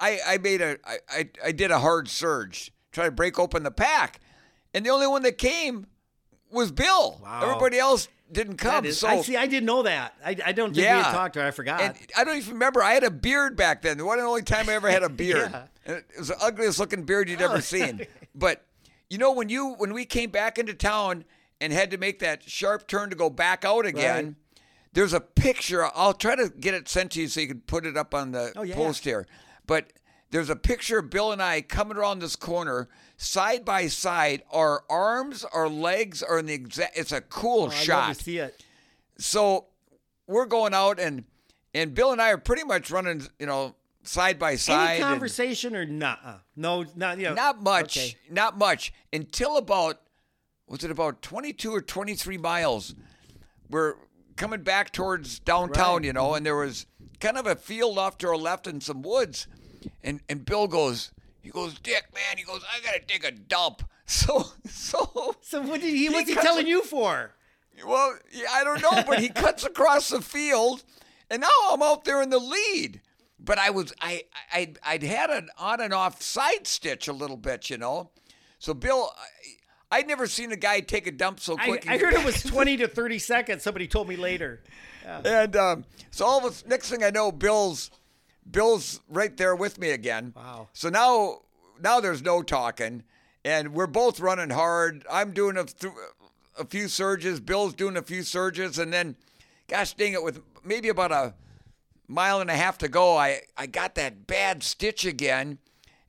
I, I made a, I, I, I did a hard surge, try to break open the pack, and the only one that came was Bill. Wow. Everybody else didn't come. Is, so I see. I didn't know that. I, I don't think yeah. we had talked to her. I forgot. And I don't even remember. I had a beard back then. The one and only time I ever had a beard. yeah. It was the ugliest looking beard you'd oh. ever seen. But you know, when you when we came back into town and had to make that sharp turn to go back out again, right. there's a picture. I'll try to get it sent to you so you can put it up on the oh, yeah. post here. But there's a picture of Bill and I coming around this corner, side by side. Our arms, our legs are in the exact. It's a cool oh, shot. I love to see it. So we're going out, and and Bill and I are pretty much running, you know, side by side. Any conversation and, or not? No, not you know, not much, okay. not much until about was it about twenty-two or twenty-three miles? We're coming back towards downtown, right. you know, and there was kind of a field off to our left and some woods. And and Bill goes, he goes, Dick, man, he goes, I gotta take a dump. So so so what did he? What's he, he telling a, you for? Well, yeah, I don't know, but he cuts across the field, and now I'm out there in the lead. But I was I I I'd had an on and off side stitch a little bit, you know. So Bill, I'd never seen a guy take a dump so quick. I, I heard it was twenty to thirty seconds. Somebody told me later. Yeah. And um, so all of us, next thing I know, Bill's Bill's right there with me again. Wow. So now now there's no talking, and we're both running hard. I'm doing a, th- a few surges. Bill's doing a few surges, and then, gosh dang it, with maybe about a mile and a half to go, I, I got that bad stitch again.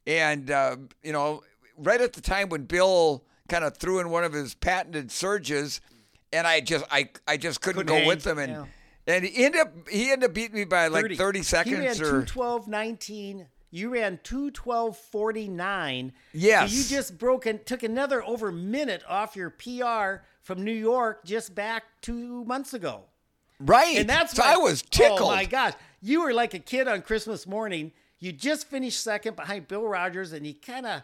And, uh, you know, right at the time when Bill kind of threw in one of his patented surges, and I just I I just couldn't, couldn't go hang. with him. And yeah. and he ended up he ended up beating me by like thirty, thirty seconds. He ran or two twelve nineteen. You ran two twelve forty-nine. Yes. So you just broke and took another over minute off your P R from New York just back two months ago. Right. And that's so why, I was tickled. Oh my gosh. You were like a kid on Christmas morning. You just finished second behind Bill Rodgers, and you kind of,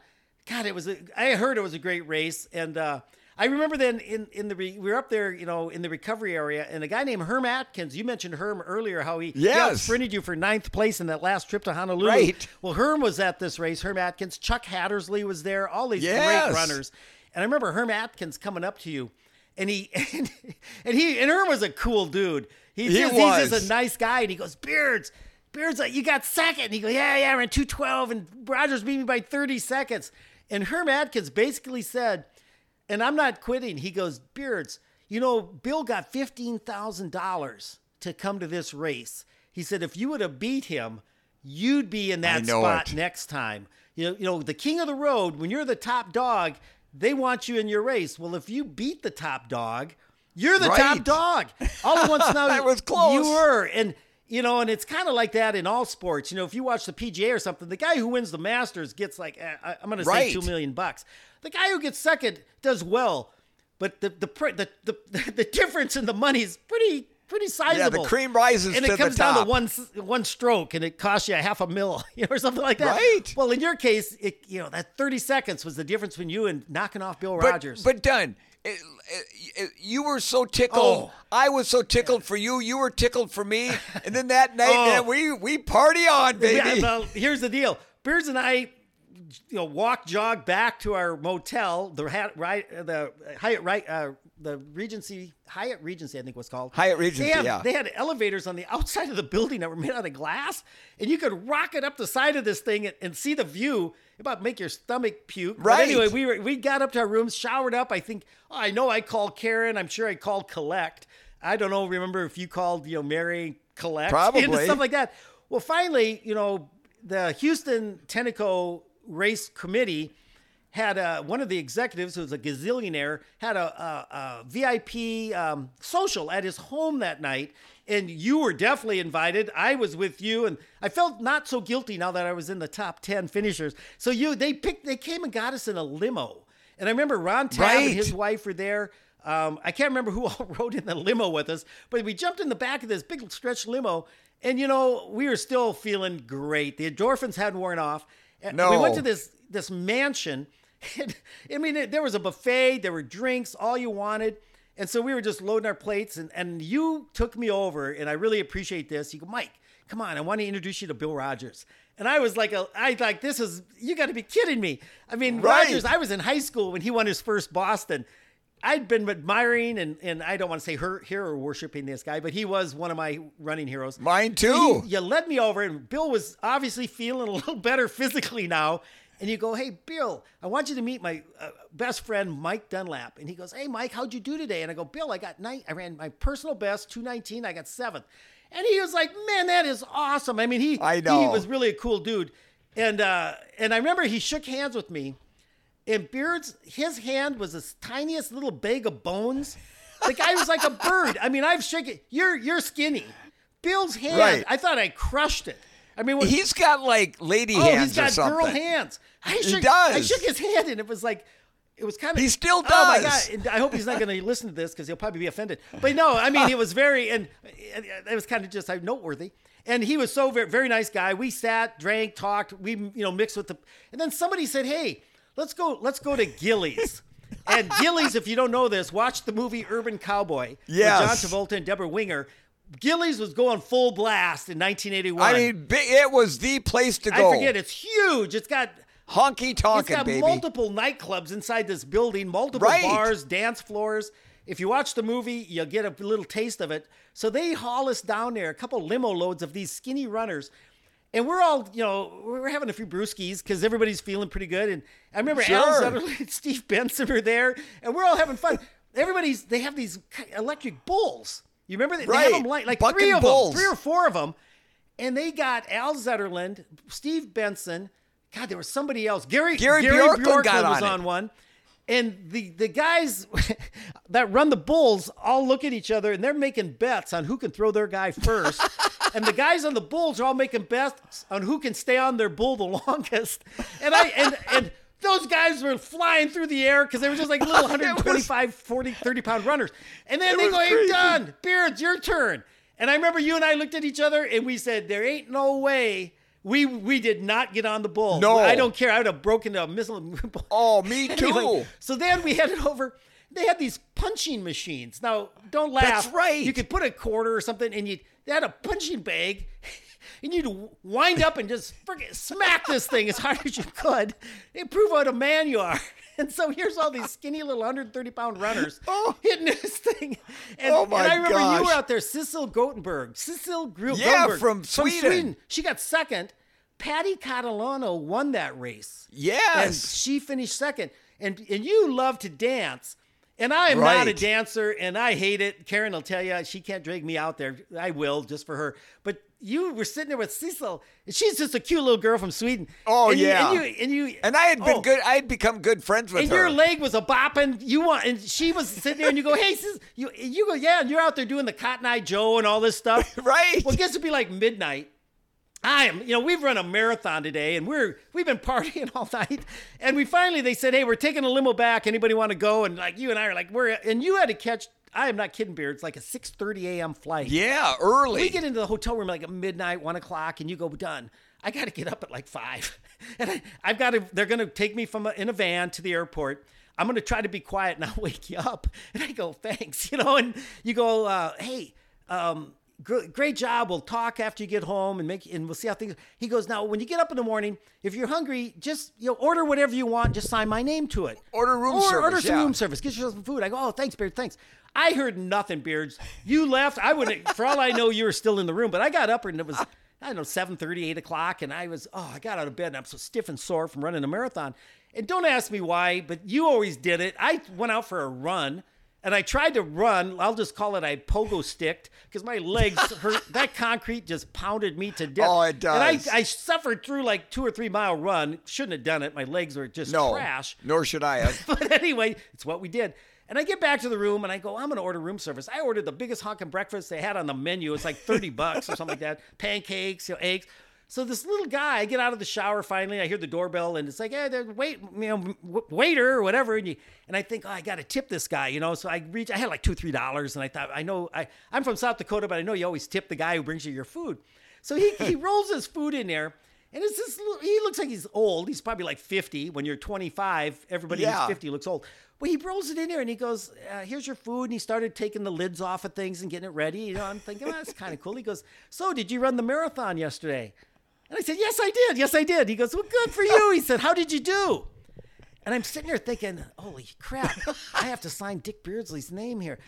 God, it was, a, I heard it was a great race. And uh, I remember then in, in the, re, we were up there, you know, in the recovery area, and a guy named Herm Atkins, you mentioned Herm earlier, how he yes. yeah, sprinted you for ninth place in that last trip to Honolulu. Right. Well, Herm was at this race, Herm Atkins, Chuck Hattersley was there, all these yes. great runners. And I remember Herm Atkins coming up to you, and he, and, and he, and Herm was a cool dude. He, he just, was. He's just a nice guy. And he goes, Beards, Beard's like, you got second. And he goes, yeah, yeah, I ran two twelve, and Rodgers beat me by thirty seconds. And Herm Atkins basically said, and I'm not quitting. He goes, Beards, you know, Bill got fifteen thousand dollars to come to this race. He said, if you would have beat him, you'd be in that spot it. next time. You know, you know, the king of the road, when you're the top dog, they want you in your race. Well, if you beat the top dog, you're the right. top dog. All at once now, that was close. You were. And You know, and it's kind of like that in all sports. You know, if you watch the P G A or something, the guy who wins the Masters gets like, uh, I'm going to say right. two million bucks. The guy who gets second does well, but the the the the, the difference in the money is pretty pretty sizable. Yeah, the cream rises to the top, and it comes down to one one stroke, and it costs you a half a mil, you know, or something like that. Right. Well, in your case, it, you know, that thirty seconds was the difference between you and knocking off Bill but, Rodgers. But done. It, it, it, you were so tickled. Oh. I was so tickled for you. You were tickled for me. And then that night, oh. man, we we party on, baby. Well, here's the deal. Beards and I, you know, walk jog back to our motel, the right, the Hyatt right, uh, the Regency Hyatt Regency, I think it was called Hyatt Regency. They had, yeah, they had elevators on the outside of the building that were made out of glass, and you could rocket up the side of this thing and, and see the view. About make your stomach puke. Right. But anyway, we were we got up to our rooms, showered up. I think oh, I know I called Karen. I'm sure I called Collect. I don't know. Remember if you called you know Mary Collect, probably, and stuff like that. Well, finally, you know, the Houston Tenneco race committee had a, one of the executives who was a gazillionaire had a, a, a V I P um, social at his home that night, and you were definitely invited. I was with you, and I felt not so guilty now that I was in the top ten finishers. So you, they picked, they came and got us in a limo, and I remember Ron Tabb right. and his wife were there. Um, I can't remember who all rode in the limo with us, but we jumped in the back of this big stretch limo, and you know we were still feeling great. The endorphins hadn't worn off. No. We went to this this mansion. I mean, there was a buffet, there were drinks, all you wanted. And so we were just loading our plates, and, and you took me over, and I really appreciate this. You go, Mike, come on, I want to introduce you to Bill Rodgers. And I was like, a, I like, this is, you got to be kidding me. I mean, right. Rodgers, I was in high school when he won his first Boston. I'd been admiring, and, and I don't want to say her, hero worshiping this guy, but he was one of my running heroes. Mine too. So he, you led me over, and Bill was obviously feeling a little better physically now. And you go, hey, Bill, I want you to meet my uh, best friend, Mike Dunlap. And he goes, hey, Mike, how'd you do today? And I go, Bill, I got nine. I ran my personal best, two nineteen. I got seventh. And he was like, man, that is awesome. I mean, he, I know. he was really a cool dude. And uh, and I remember he shook hands with me. And Beards, his hand was this tiniest little bag of bones. The guy was like a bird. I mean, I've shaken. You're, you're skinny. Bill's hand, right. I thought I crushed it. I mean, when, he's got like lady oh, hands or something. Oh, he's got girl hands. I shook, he does. I shook his hand, and it was like, it was kind of. He still does. Oh my God! And I hope he's not going to listen to this because he'll probably be offended. But no, I mean, it was very, and it was kind of just noteworthy. And he was so very, very nice guy. We sat, drank, talked. We you know mixed with the, and then somebody said, "Hey, let's go, let's go to Gilley's." And Gilley's, if you don't know this, watch the movie Urban Cowboy yes. with John Travolta and Deborah Winger. Gilley's was going full blast in nineteen eighty-one. I mean, it was the place to go. I forget. It's huge. It's got, Honky tonkin', baby. It's got multiple nightclubs inside this building, multiple right. bars, dance floors. If you watch the movie, you'll get a little taste of it. So they haul us down there, a couple limo loads of these skinny runners. And we're all, you know, we're having a few brewskis because everybody's feeling pretty good. And I remember sure. Al Zetterland and Steve Benson were there, and we're all having fun. Everybody's, they have these electric bulls. You remember? They, right. they have them like, like three of bulls. them, three or four of them. And they got Al Zetterland, Steve Benson. God, there was somebody else. Gary, Gary, Gary Bjorklund, Bjorklund got was on, on one. And the, the guys that run the bulls all look at each other, and they're making bets on who can throw their guy first. And the guys on the bulls are all making bets on who can stay on their bull the longest. And I and and those guys were flying through the air because they were just like little one twenty-five, was, forty, thirty-pound runners. And then they go, hey, Don, Beard, it's your turn. And I remember you and I looked at each other, and we said, there ain't no way. We we did not get on the bull. No. I don't care. I would have broken a missile. Oh, me too. Anyway, so then we headed over. They had these punching machines. Now, don't laugh. That's right. You could put a quarter or something, and you they had a punching bag, and you'd wind up and just freaking smack this thing as hard as you could. It'd prove what a man you are. And so here's all these skinny little one thirty-pound runners oh. hitting this thing. And, oh my and I remember gosh. you were out there, Cecil Gothenberg. Cecil Gothenberg. Yeah, from, from Sweden. Sweden. She got second. Patty Catalano won that race. Yes. And she finished second. And and you love to dance. And I am right. not a dancer, and I hate it. Karen will tell you, she can't drag me out there. I will, just for her. But you were sitting there with Cecil, and she's just a cute little girl from Sweden. Oh, and yeah. You, and, you, and you and I had been oh, good. I had become good friends with and her. And your leg was a bopping. You want, and she was sitting there, and you go, hey, Cecil. You, you go, yeah, and you're out there doing the Cotton Eye Joe and all this stuff. Right. Well, I guess it'd be like midnight. I am, you know, we've run a marathon today, and we're, we've been partying all night. And we finally, they said, hey, we're taking a limo back. Anybody want to go? And like you and I are like, we're, and you had to catch, I am not kidding, Beard. It's like a six thirty a.m. flight. Yeah, early. We get into the hotel room like at midnight, one o'clock, and you go, done. I got to get up at like five. And I, I've got to, they're going to take me from a, in a van to the airport. I'm going to try to be quiet and I'll wake you up. And I go, thanks, you know, and you go, uh, hey, um, great job. We'll talk after you get home and make, and we'll see how things. He goes, now, when you get up in the morning, if you're hungry, just, you know, order whatever you want. Just sign my name to it. Order room or, service. Order some yeah. room service. Get yourself some food. I go, oh, thanks, Beard. Thanks. I heard nothing, Beards. You left. I would, for all I know, you were still in the room, but I got up and it was, I don't know, seven thirty, eight o'clock. And I was, oh, I got out of bed and I'm so stiff and sore from running a marathon. And don't ask me why, but you always did it. I went out for a run. And I tried to run. I'll just call it I pogo sticked because my legs hurt. That concrete just pounded me to death. Oh, it does. And I, I suffered through like two or three mile run. Shouldn't have done it. My legs were just no, trash. Nor should I have. But anyway, it's what we did. And I get back to the room and I go, I'm going to order room service. I ordered the biggest honking breakfast they had on the menu. It's like thirty bucks or something like that. Pancakes, you know, eggs. So this little guy, I get out of the shower finally. I hear the doorbell, and it's like, hey, wait, you know, waiter or whatever. And you, and I think, oh, I got to tip this guy, you know. So I reach, I had like two, three dollars, and I thought, I know, I, I'm from South Dakota, but I know you always tip the guy who brings you your food. So he he rolls his food in there, and it's this. He looks like he's old. He's probably like fifty. When you're twenty-five, everybody yeah. who's fifty looks old. Well, he rolls it in there, and he goes, uh, here's your food. And he started taking the lids off of things and getting it ready. You know, I'm thinking, oh, that's kind of cool. He goes, so did you run the marathon yesterday? And I said, yes, I did. Yes, I did. He goes, well, good for you. He said, how did you do? And I'm sitting there thinking, holy crap, I have to sign Dick Beardsley's name here.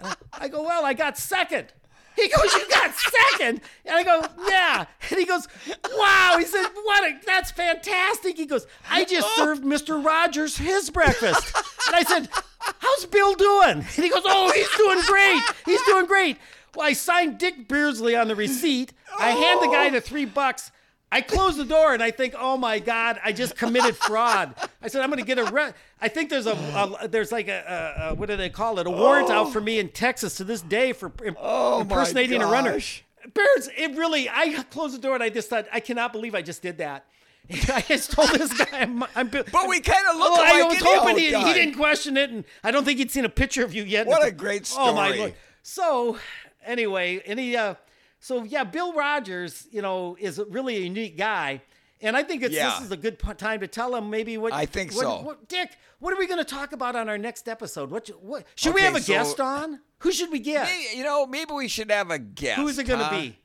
And I go, well, I got second. He goes, you got second? And I go, yeah. And he goes, wow. He said, what? A, that's fantastic. He goes, I just served Mister Rogers his breakfast. And I said, how's Bill doing? And he goes, oh, he's doing great. He's doing great. Well, I signed Dick Beardsley on the receipt. Oh. I hand the guy the three bucks. I close the door and I think, oh my God, I just committed fraud. I said, I'm going to get arrested. I think there's a, a there's like a, a, a, what do they call it? A warrant oh. out for me in Texas to this day for imp- oh impersonating a runner. Beards, it really, I closed the door and I just thought, I cannot believe I just did that. I just told this guy, I'm, I'm Bill. But we kind of look oh, alike. I was hoping he, he didn't question it, and I don't think he'd seen a picture of you yet. What a great story. Oh my Lord. So... Anyway, and he, uh, so yeah, Bill Rodgers, you know, is really a unique guy. And I think it's, yeah. this is a good p- time to tell him maybe what, I think what, so. What, Dick, what are we going to talk about on our next episode? What, what should okay, we have a so, guest on? Who should we get? Maybe, you know, maybe we should have a guest. Who is it going to huh? be?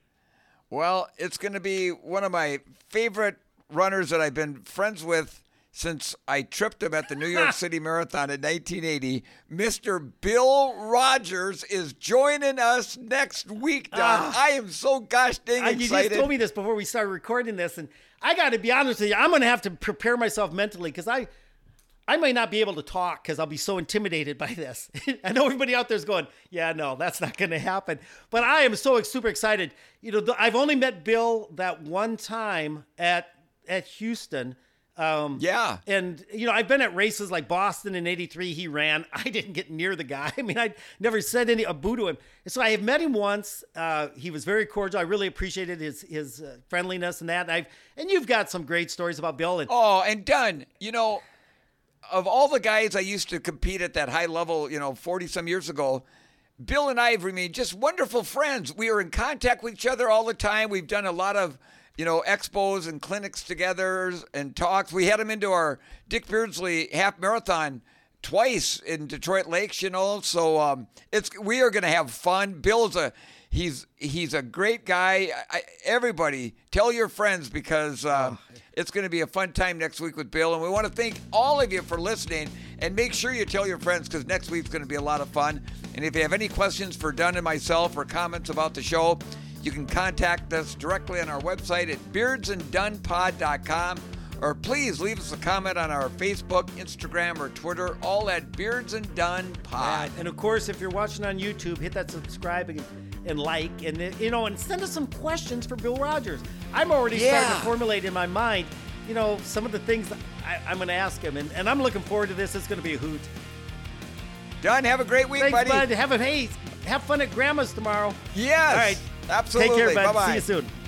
Well, it's going to be one of my favorite runners that I've been friends with since I tripped him at the New York City Marathon in nineteen eighty, Mister Bill Rodgers is joining us next week, Don. Uh, I am so gosh dang excited. You just told me this before we started recording this, and I got to be honest with you, I'm going to have to prepare myself mentally because I, I might not be able to talk because I'll be so intimidated by this. I know everybody out there is going, yeah, no, that's not going to happen. But I am so super excited. You know, I've only met Bill that one time at at Houston. Um, yeah. And, you know, I've been at races like Boston in eighty-three. He ran. I didn't get near the guy. I mean, I never said any a boo to him. And so I have met him once. Uh, he was very cordial. I really appreciated his his uh, friendliness and that. And, I've, and you've got some great stories about Bill. And, oh, and Dunn, you know, of all the guys I used to compete at that high level, you know, forty-some years ago, Bill and I have remained just wonderful friends. We are in contact with each other all the time. We've done a lot of, you know, expos and clinics together and talks. We had him into our Dick Beardsley half marathon twice in Detroit Lakes, you know. So um, it's we are going to have fun. Bill's a he's he's a great guy. I, everybody, tell your friends because uh, oh. it's going to be a fun time next week with Bill. And we want to thank all of you for listening. And make sure you tell your friends because next week's going to be a lot of fun. And if you have any questions for Dunn and myself or comments about the show, you can contact us directly on our website at beards and dunn pod dot com, or please leave us a comment on our Facebook, Instagram, or Twitter, all at beards and dunn pod. And of course, if you're watching on YouTube, hit that subscribe and, and like, and you know, and send us some questions for Bill Rodgers. I'm already yeah. starting to formulate in my mind, you know, some of the things I, I'm going to ask him, and, and I'm looking forward to this. It's going to be a hoot. Dunn, have a great week, Thanks, buddy. Bud. Have a hey, have fun at Grandma's tomorrow. Yes. All right. Absolutely. Take care, bud. Bye-bye. See you soon.